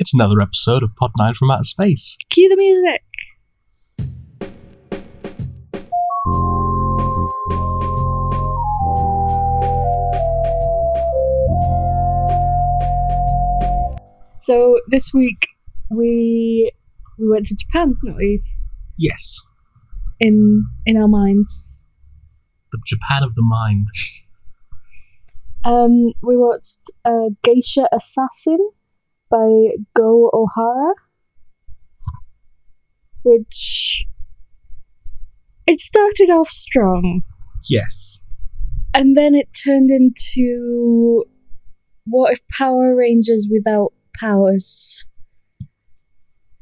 It's another episode of Pod Nine from Outer Space. Cue the music. So this week we went to Japan, didn't we? Yes. In our minds. The Japan of the mind. We watched Geisha Assassin by Go Ohara, which it started off strong. Yes. And then it turned into what if Power Rangers without powers?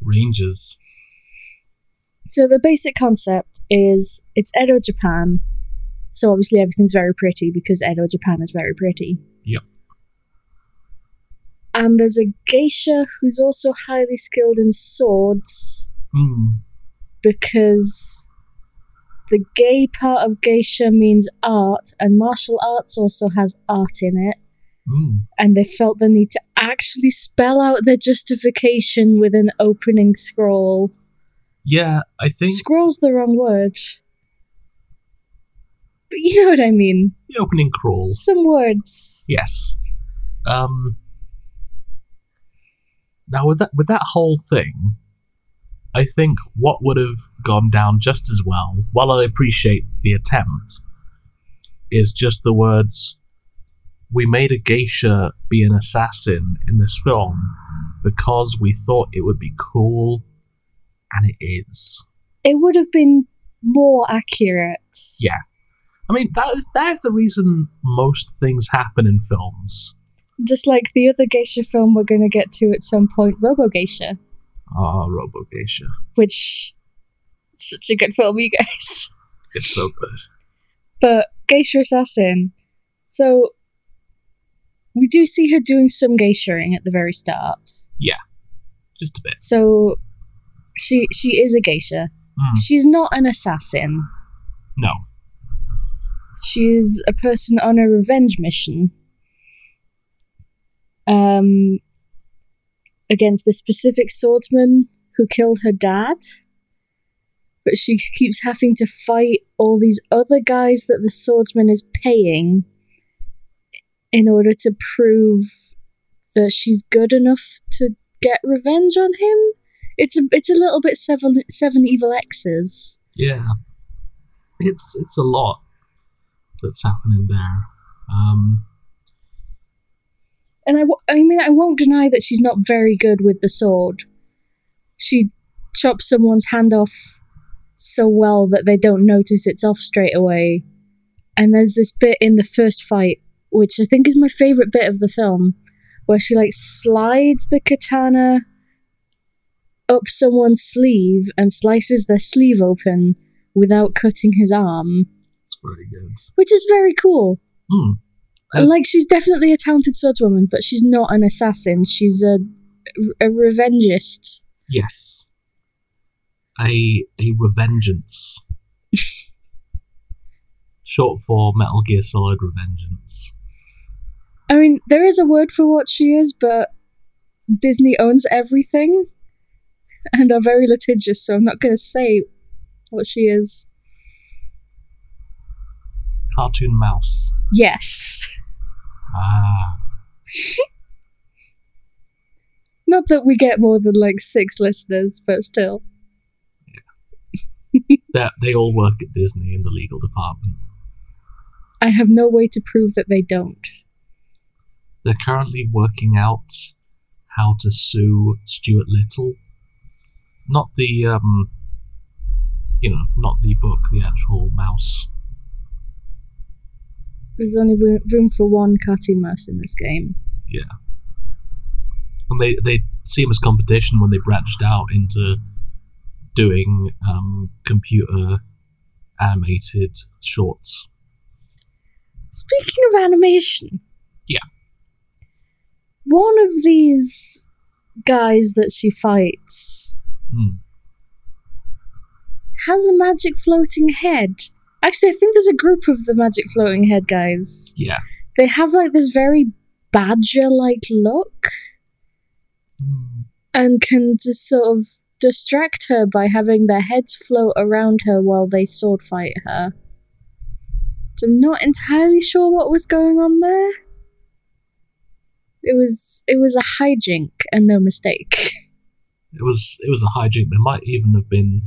Rangers. So the basic concept is it's Edo, Japan. So obviously everything's very pretty because Edo, Japan is very pretty. Yep. And there's a geisha who's also highly skilled in swords because the gay part of geisha means art, and martial arts also has art in it. And they felt the need to actually spell out their justification with an opening scroll. Yeah, I think... Scroll's the wrong word. But you know what I mean. The opening crawl. Some words. Yes. Now, with that whole thing, I think what would have gone down just as well, while I appreciate the attempt, is just the words, we made a geisha be an assassin in this film because we thought it would be cool, and it is. It would have been more accurate. Yeah. I mean, that is the reason most things happen in films. Just like the other geisha film we're going to get to at some point, Robo Geisha. Oh, Robo Geisha. Which, it's such a good film, you guys. It's so good. But Geisha Assassin. So, we do see her doing some geisha-ing at the very start. Yeah, just a bit. So, she is a geisha. She's not an assassin. No. She's a person on a revenge mission against the specific swordsman who killed her dad. But she keeps having to fight all these other guys that the swordsman is paying in order to prove that she's good enough to get revenge on him. It's a little bit seven evil exes. Yeah. It's a lot that's happening there. I won't deny that she's not very good with the sword. She chops someone's hand off so well that they don't notice it's off straight away. And there's this bit in the first fight, which I think is my favourite bit of the film, where she, slides the katana up someone's sleeve and slices their sleeve open without cutting his arm. Very good. Which is very cool. She's definitely a talented swordswoman, but she's not an assassin. She's a revengeist. Yes. A revengeance. Short for Metal Gear Solid Revengeance. I mean, there is a word for what she is, but Disney owns everything and are very litigious, so I'm not going to say what she is. Cartoon mouse. Yes. Ah. Not that we get more than 6 listeners, but still. Yeah. That they all work at Disney in the legal department. I have no way to prove that they don't. They're currently working out how to sue Stuart Little. Not the not the book, the actual mouse. There's only room for one cartoon mouse in this game. Yeah. And they see him as competition when they branched out into doing computer animated shorts. Speaking of animation. Yeah. One of these guys that she fights has a magic floating head. Actually, I think there's a group of the magic floating head guys. Yeah. They have, this very badger-like look. and can just sort of distract her by having their heads float around her while they sword fight her. So I'm not entirely sure what was going on there. It was a hijink and no mistake. It was a hijink. There might even have been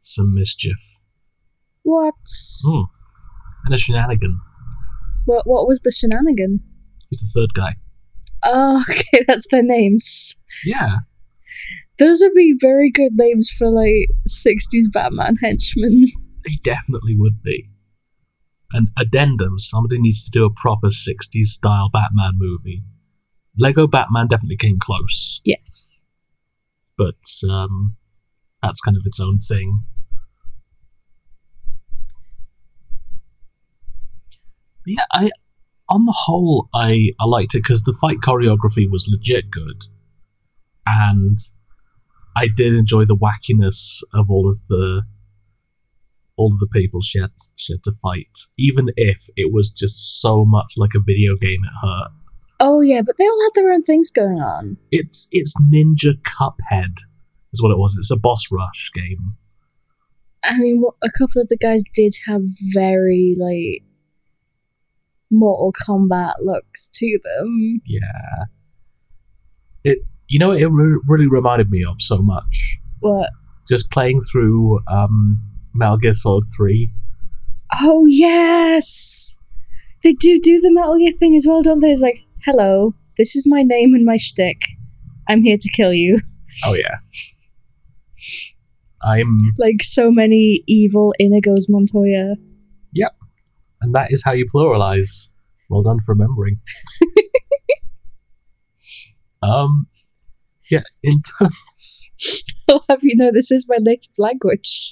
some mischief. What? Oh, and a shenanigan. What was the shenanigan? He's the third guy. Oh, okay, that's their names. Yeah. Those would be very good names for, like, 60s Batman henchmen. They definitely would be. An addendum, somebody needs to do a proper 60s style Batman movie. Lego Batman definitely came close. Yes. But that's kind of its own thing. But yeah, on the whole, I liked it because the fight choreography was legit good. And I did enjoy the wackiness of all of the people she had to fight, even if it was just so much like a video game it hurt. Oh yeah, but they all had their own things going on. It's Ninja Cuphead, is what it was. It's a boss rush game. I mean, a couple of the guys did have very like Mortal Kombat looks to them. Yeah. You know what it really reminded me of so much? What? Just playing through Metal Gear Solid 3. Oh, yes! They do the Metal Gear thing as well, don't they? It's like, hello, this is my name and my shtick. I'm here to kill you. Oh, yeah. I'm... like so many evil Inigo's Montoya. Yep. And that is how you pluralize. Well done for remembering. Yeah, in terms... I'll have you know this is my native language.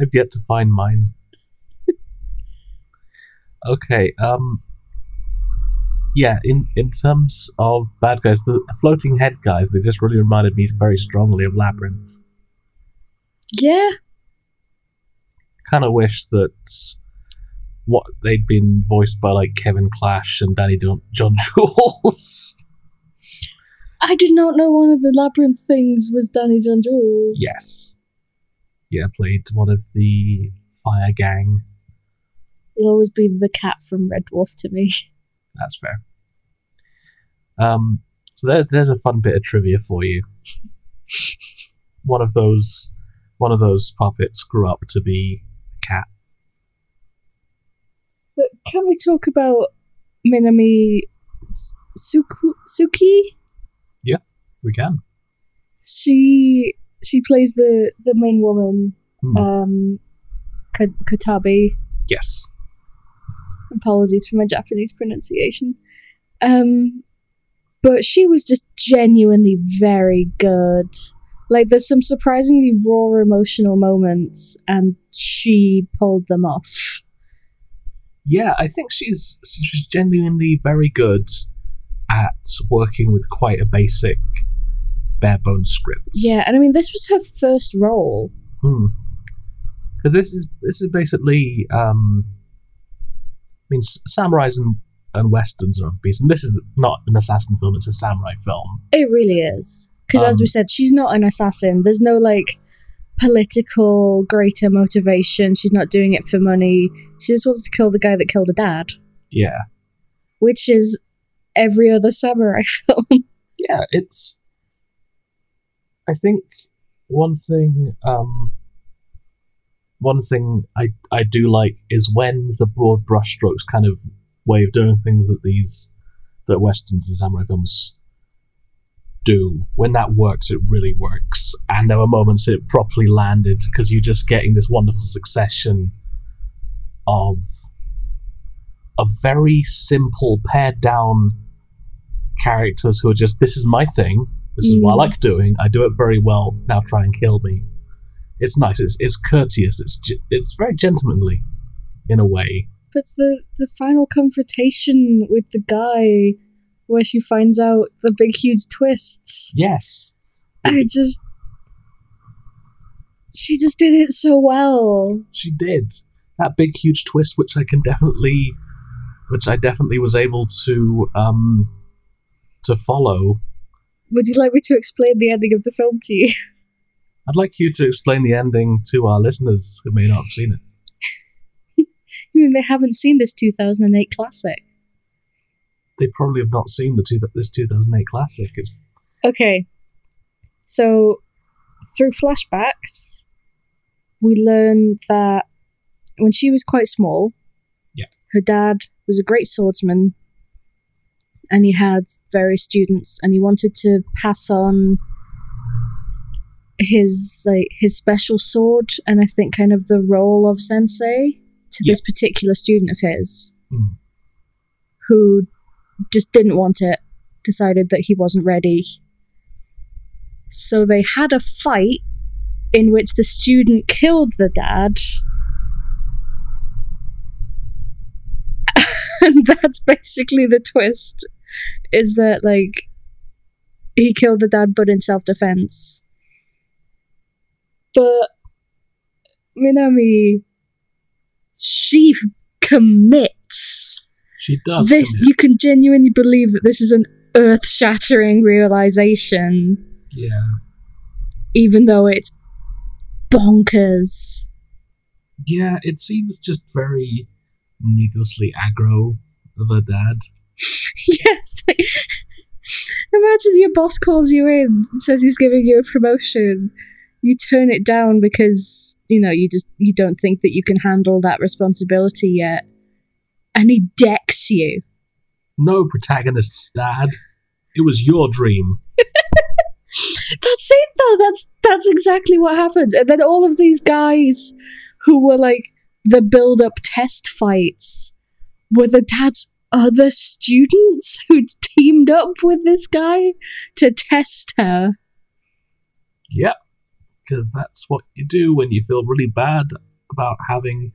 I've yet to find mine. Okay, yeah, in terms of bad guys, the floating head guys, they just really reminded me very strongly of Labyrinth. Yeah. Kind of wish that... what they'd been voiced by, like, Kevin Clash and Danny John-Jules. I did not know one of the Labyrinth things was Danny John-Jules. Yes. Yeah, played one of the Fire Gang. He'll always be the cat from Red Dwarf to me. That's fair. So there's a fun bit of trivia for you. One of those puppets grew up to be a cat. But can we talk about Minami Suki? Yeah, we can. She plays the main woman, Katabi. Yes. Apologies for my Japanese pronunciation. But she was just genuinely very good. Like, there's some surprisingly raw emotional moments, and she pulled them off. Yeah, I think she's genuinely very good at working with quite a basic bare-bones script. Yeah, and I mean, this was her first role. Because this is basically, I mean, samurais and westerns are obvious, and this is not an assassin film, it's a samurai film. It really is. Because as we said, she's not an assassin. There's no, like... political greater motivation. She's not doing it for money. She just wants to kill the guy that killed her dad. Yeah, which is every other samurai film. Yeah, it's I think one thing I do like is when the broad brushstrokes kind of way of doing things that westerns and samurai films do. When that works, it really works. And there were moments it properly landed because you're just getting this wonderful succession of a very simple, pared down characters who are just, this is my thing, this is what I like doing, I do it very well, now try and kill me. It's nice, it's courteous, it's very gentlemanly in a way. But the final confrontation with the guy where she finds out the big, huge twist. Yes. She just did it so well. She did. That big, huge twist, which I definitely was able to follow. Would you like me to explain the ending of the film to you? I'd like you to explain the ending to our listeners who may not have seen it. You mean they haven't seen this 2008 classic? They probably have not seen this 2008 classic. It's... Okay. So, through flashbacks, we learn that when she was quite small, her dad was a great swordsman, and he had various students, and he wanted to pass on his special sword, and I think kind of the role of sensei to this particular student of his, who just didn't want it, decided that he wasn't ready. So they had a fight in which the student killed the dad. And that's basically the twist, is that, like, he killed the dad, but in self-defense. But Minami, she commits. She does this, commit. You can genuinely believe that this is an earth-shattering realization. Yeah. Even though it's bonkers. Yeah, it seems just very... needlessly aggro of her dad. Yes. Imagine your boss calls you in and says he's giving you a promotion. You turn it down because, you know, you don't think that you can handle that responsibility yet. And he decks you. No, protagonist's dad. It was your dream. That's it though. That's exactly what happened. And then all of these guys who were like the build-up test fights were the dad's other students who'd teamed up with this guy to test her. Yep, because that's what you do when you feel really bad about having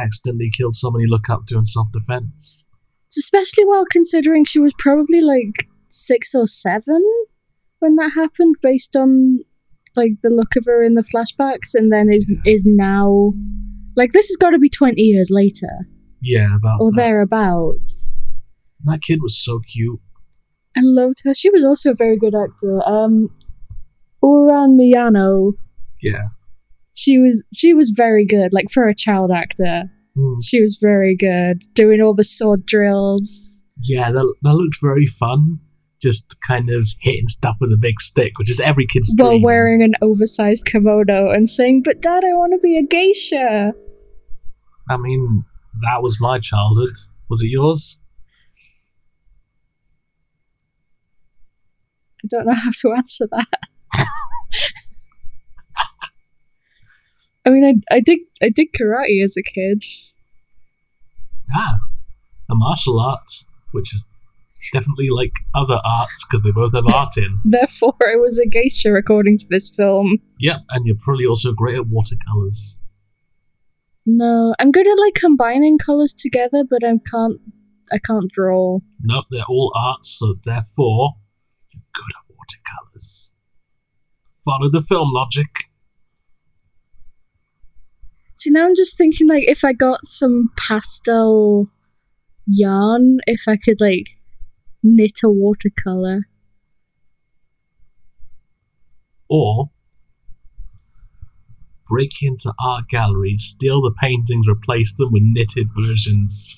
accidentally killed someone you look up to in self-defense. It's especially well considering she was probably like 6 or 7 when that happened, based on like the look of her in the flashbacks, and then is now... Like, this has got to be 20 years later. Yeah, about or that. Thereabouts. That kid was so cute. I loved her. She was also a very good actor. Uran Miyano. Yeah. She was very good. Like, for a child actor, she was very good. Doing all the sword drills. Yeah, that looked very fun. Just kind of hitting stuff with a big stick, which is every kid's dream. While wearing an oversized kimono and saying, "But Dad, I want to be a geisha." I mean, that was my childhood. Was it yours? I don't know how to answer that. I mean, I did karate as a kid. Ah, a martial art, which is definitely like other arts, because they both have art in. Therefore, I was a geisha, according to this film. Yep, and you're probably also great at watercolors. No, I'm good at like combining colors together, but I can't draw. Nope, they're all arts, so therefore, you're good at watercolors. Follow the film logic. See, now I'm just thinking, like, if I got some pastel yarn, if I could like knit a watercolor. Or break into art galleries, steal the paintings, replace them with knitted versions.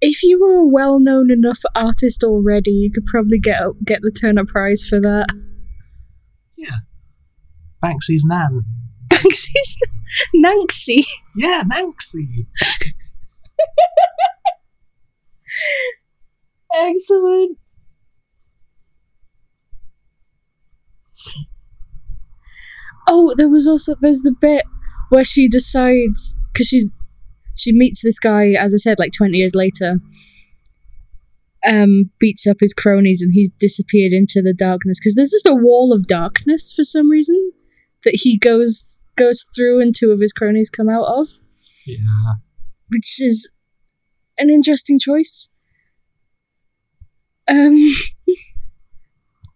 If you were a well-known enough artist already, you could probably get the Turner Prize for that. Yeah. Banksy's Nan. Banksy's Nancy. Yeah, Nancy. Excellent. Oh, there's the bit where she decides, because she meets this guy, as I said, like 20 years later, beats up his cronies, and he's disappeared into the darkness, because there's just a wall of darkness for some reason that he goes through and 2 of his cronies come out of. Yeah. Which is an interesting choice.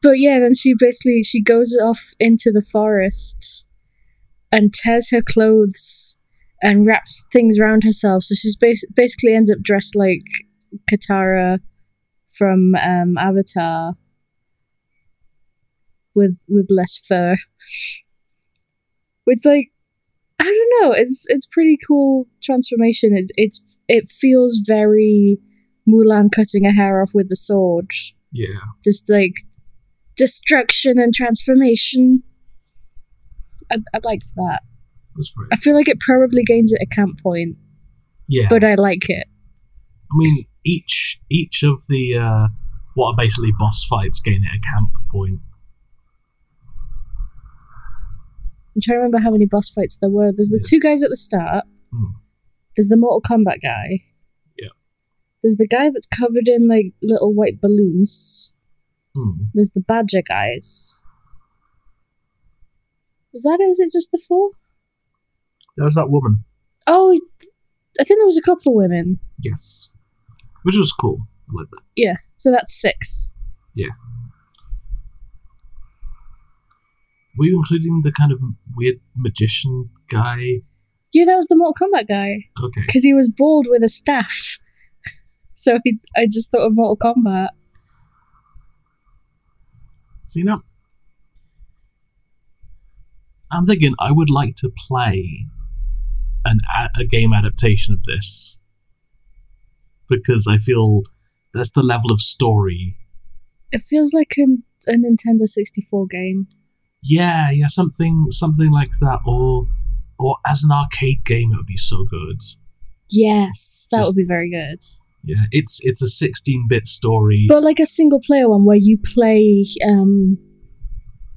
But yeah, then she goes off into the forest and tears her clothes and wraps things around herself. So she basically ends up dressed like Katara from Avatar with less fur. It's like, I don't know. It's pretty cool transformation. It feels very Mulan cutting her hair off with the sword. Yeah. Just like destruction and transformation. I liked that. I feel like it probably gains it a camp point. Yeah. But I like it. I mean, each of the what are basically boss fights gain it a camp point. I'm trying to remember how many boss fights there were. There's the two guys at the start. Mm. There's the Mortal Kombat guy. Yeah. There's the guy that's covered in like little white balloons. Mm. There's the badger guys. Is that it? Is it just the four? There was that woman. Oh, I think there was a couple of women. Yes. Which was cool. I like that. Yeah. So that's 6. Yeah. Were you including the kind of weird magician guy? Yeah, that was the Mortal Kombat guy. Okay. Because he was bald with a staff. So I just thought of Mortal Kombat. So, you know, I'm thinking I would like to play a game adaptation of this. Because I feel that's the level of story. It feels like a Nintendo 64 game. Yeah, something like that, or as an arcade game, it would be so good. Yes, that would be very good. Yeah, it's a 16-bit story, but like a single-player one where you play.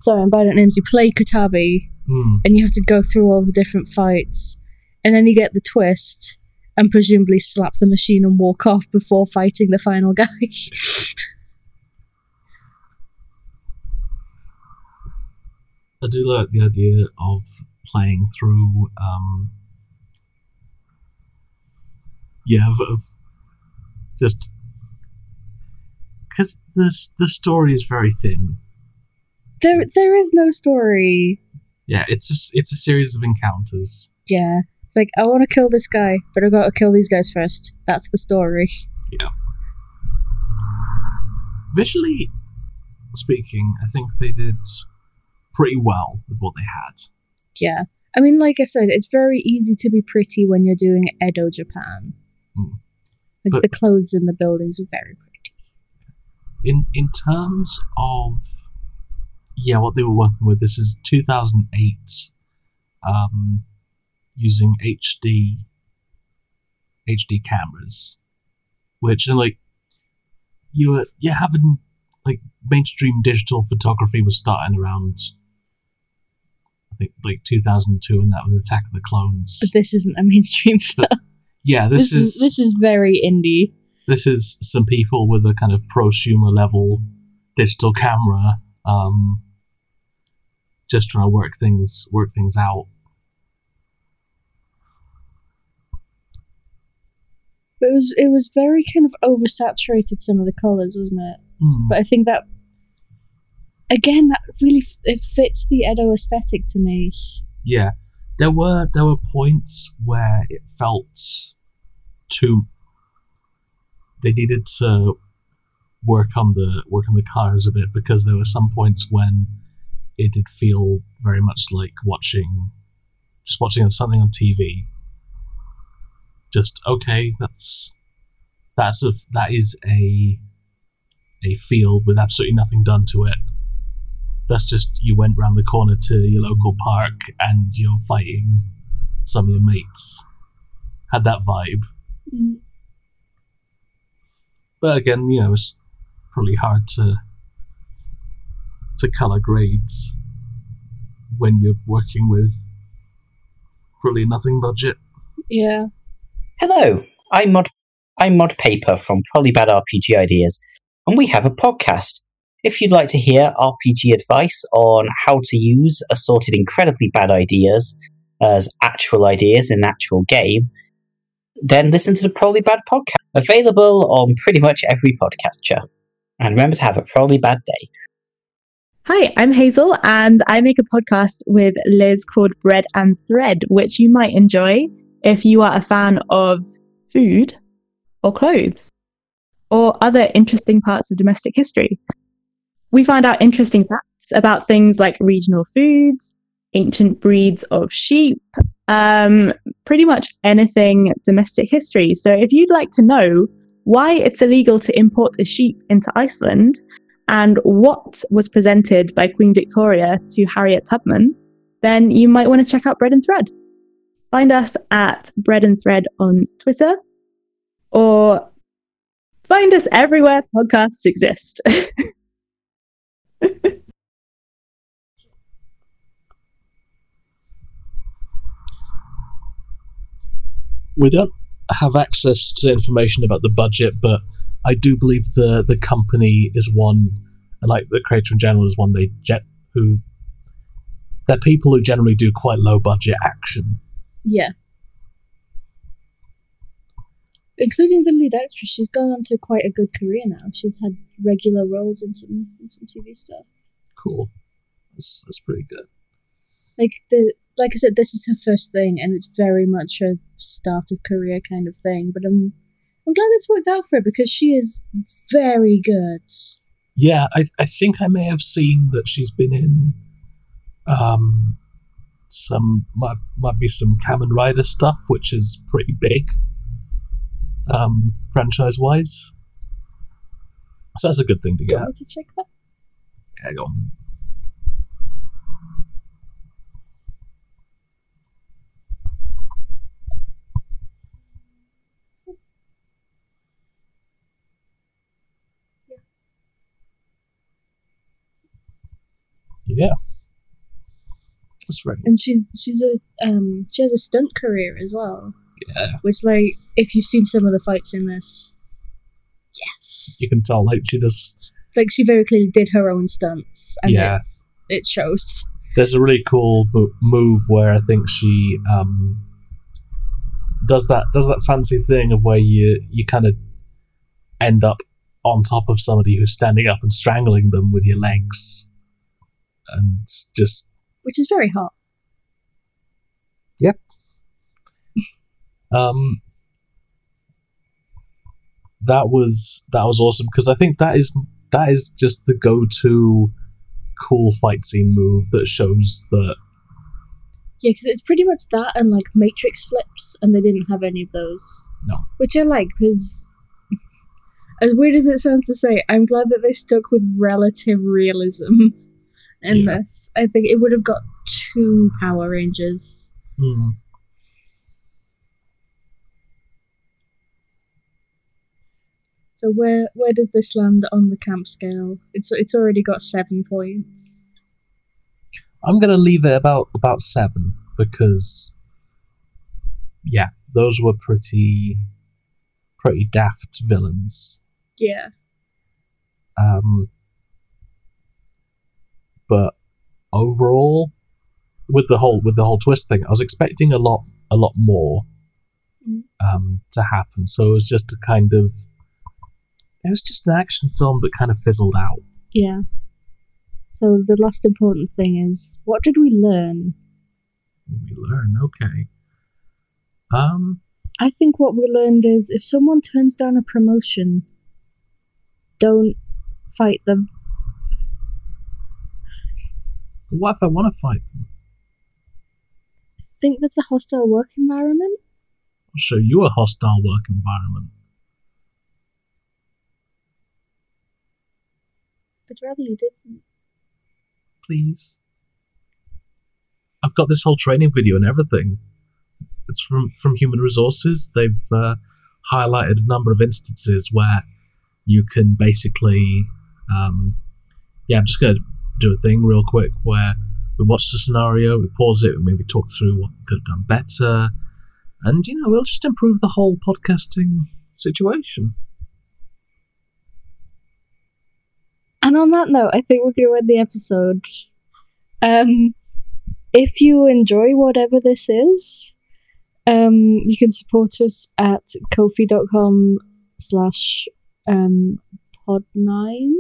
Sorry, I'm bad at names. You play Katabi, and you have to go through all the different fights, and then you get the twist, and presumably slap the machine and walk off before fighting the final guy. I do like the idea of playing through, just because the story is very thin. There is no story. Yeah, it's a series of encounters. Yeah, it's like I want to kill this guy, but I got to kill these guys first. That's the story. Yeah. Visually speaking, I think they did pretty well with what they had. Yeah. I mean, like I said, it's very easy to be pretty when you're doing Edo Japan. Mm. Like, the clothes and the buildings are very pretty. In terms of what they were working with, this is 2008, using HD cameras, which are like you're having like mainstream digital photography was starting around, I think, like 2002, and that was Attack of the Clones. But this isn't a mainstream film. Yeah, this is very indie. This is some people with a kind of prosumer level digital camera, just trying to work things out. But it was very kind of oversaturated, some of the colours, wasn't it? Mm. But I think that, again, that really it fits the Edo aesthetic to me. Yeah, there were points where it felt too. They needed to work on the colours a bit, because there were some points when it did feel very much like watching something on TV. Just okay, that is a field with absolutely nothing done to it. That's just, you went round the corner to your local park and you're fighting some of your mates. Had that vibe. Mm. But again, you know, it's probably hard to colour grades when you're working with probably nothing budget. Yeah. Hello, I'm Mod Paper from Probably Bad RPG Ideas, and we have a podcast. If you'd like to hear RPG advice on how to use assorted incredibly bad ideas as actual ideas in an actual game, then listen to the Probably Bad podcast, available on pretty much every podcatcher. And remember to have a Probably Bad day. Hi, I'm Hazel, and I make a podcast with Liz called Bread and Thread, which you might enjoy if you are a fan of food or clothes. or other interesting parts of domestic history. We find out interesting facts about things like regional foods, ancient breeds of sheep, pretty much anything domestic history. So if you'd like to know why it's illegal to import a sheep into Iceland and what was presented by Queen Victoria to Harriet Tubman, then you might want to check out Bread and Thread. Find us at Bread and Thread on Twitter, or find us everywhere podcasts exist. We don't have access to information about the budget, but I do believe the company is one, and like the creator in general is one they're people who generally do quite low budget action. Yeah. Including the lead actress, she's gone on to quite a good career now. She's had regular roles in some TV stuff. Cool. That's pretty good. Like I said, this is her first thing, and it's very much a start of career kind of thing. But I'm glad it's worked out for her, because she is very good. Yeah, I think I may have seen that she's been in some Kamen Rider stuff, which is pretty big, franchise-wise. So that's a good thing to get. Do you want me to check that? Yeah, go on. Yeah, that's right. And she has a stunt career as well. Yeah, which, like, if you've seen some of the fights in this, yes, you can tell, like, she does. Like, she very clearly did her own stunts, and yeah, it shows. There's a really cool move where I think she does that fancy thing of where you kind of end up on top of somebody who's standing up and strangling them with your legs. And just, which is very hot. Yep. That was awesome, because I think that is just the go-to cool fight scene move that shows that. Yeah, because it's pretty much that and like Matrix flips, and they didn't have any of those. No. Which I like, because, as weird as it sounds to say, I'm glad that they stuck with relative realism. In this, I think it would have got two Power Rangers. Mm. So where did this land on the camp scale? It's already got 7 points. I'm gonna leave it about 7, because yeah, those were pretty daft villains. Yeah. But overall, with the whole twist thing, I was expecting a lot more to happen. So it was just an action film that kind of fizzled out. Yeah. So the last important thing is, what did we learn? Okay. I think what we learned is, if someone turns down a promotion, don't fight them. What if I want to fight them? I think that's a hostile work environment. I'll show you a hostile work environment. I'd rather you didn't. Please. I've got this whole training video and everything. It's from Human Resources. They've highlighted a number of instances where you can basically... I'm just going to do a thing real quick where we watch the scenario, we pause it, and maybe talk through what we could have done better, and we'll just improve the whole podcasting situation. And on that note, I think we're going to end the episode. If you enjoy whatever this is, you can support us at ko-fi.com/pod9.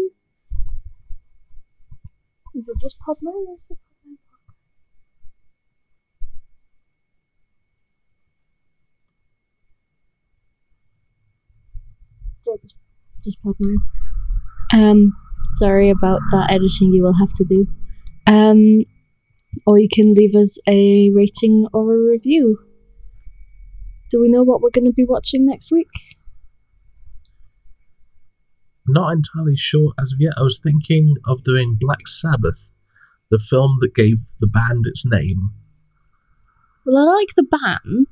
Is it just Pod Nine or is it Pod Nine? Yeah, is popular. Sorry about that editing you will have to do. Or you can leave us a rating or a review. Do we know what we're going to be watching next week? Not entirely sure as of yet. I was thinking of doing Black Sabbath, the film that gave the band its name. Well, I like the band.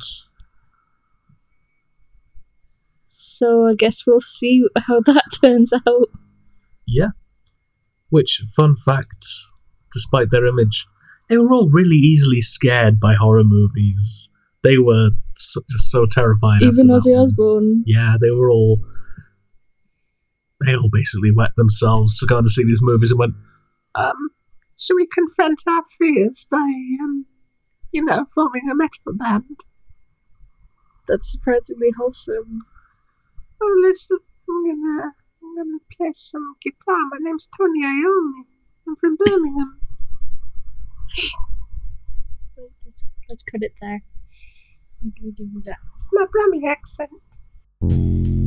So I guess we'll see how that turns out. Yeah. Which, fun fact, despite their image, they were all really easily scared by horror movies. They were just so terrified. Even Ozzy Osbourne. Yeah, they were all... They all basically wet themselves to go to see these movies and went, should we confront our fears by, forming a metal band? That's surprisingly wholesome. Oh, listen, I'm gonna play some guitar. My name's Tony Iommi. I'm from Birmingham. Let's cut it there. I'm gonna give you that. It's my Brummy accent.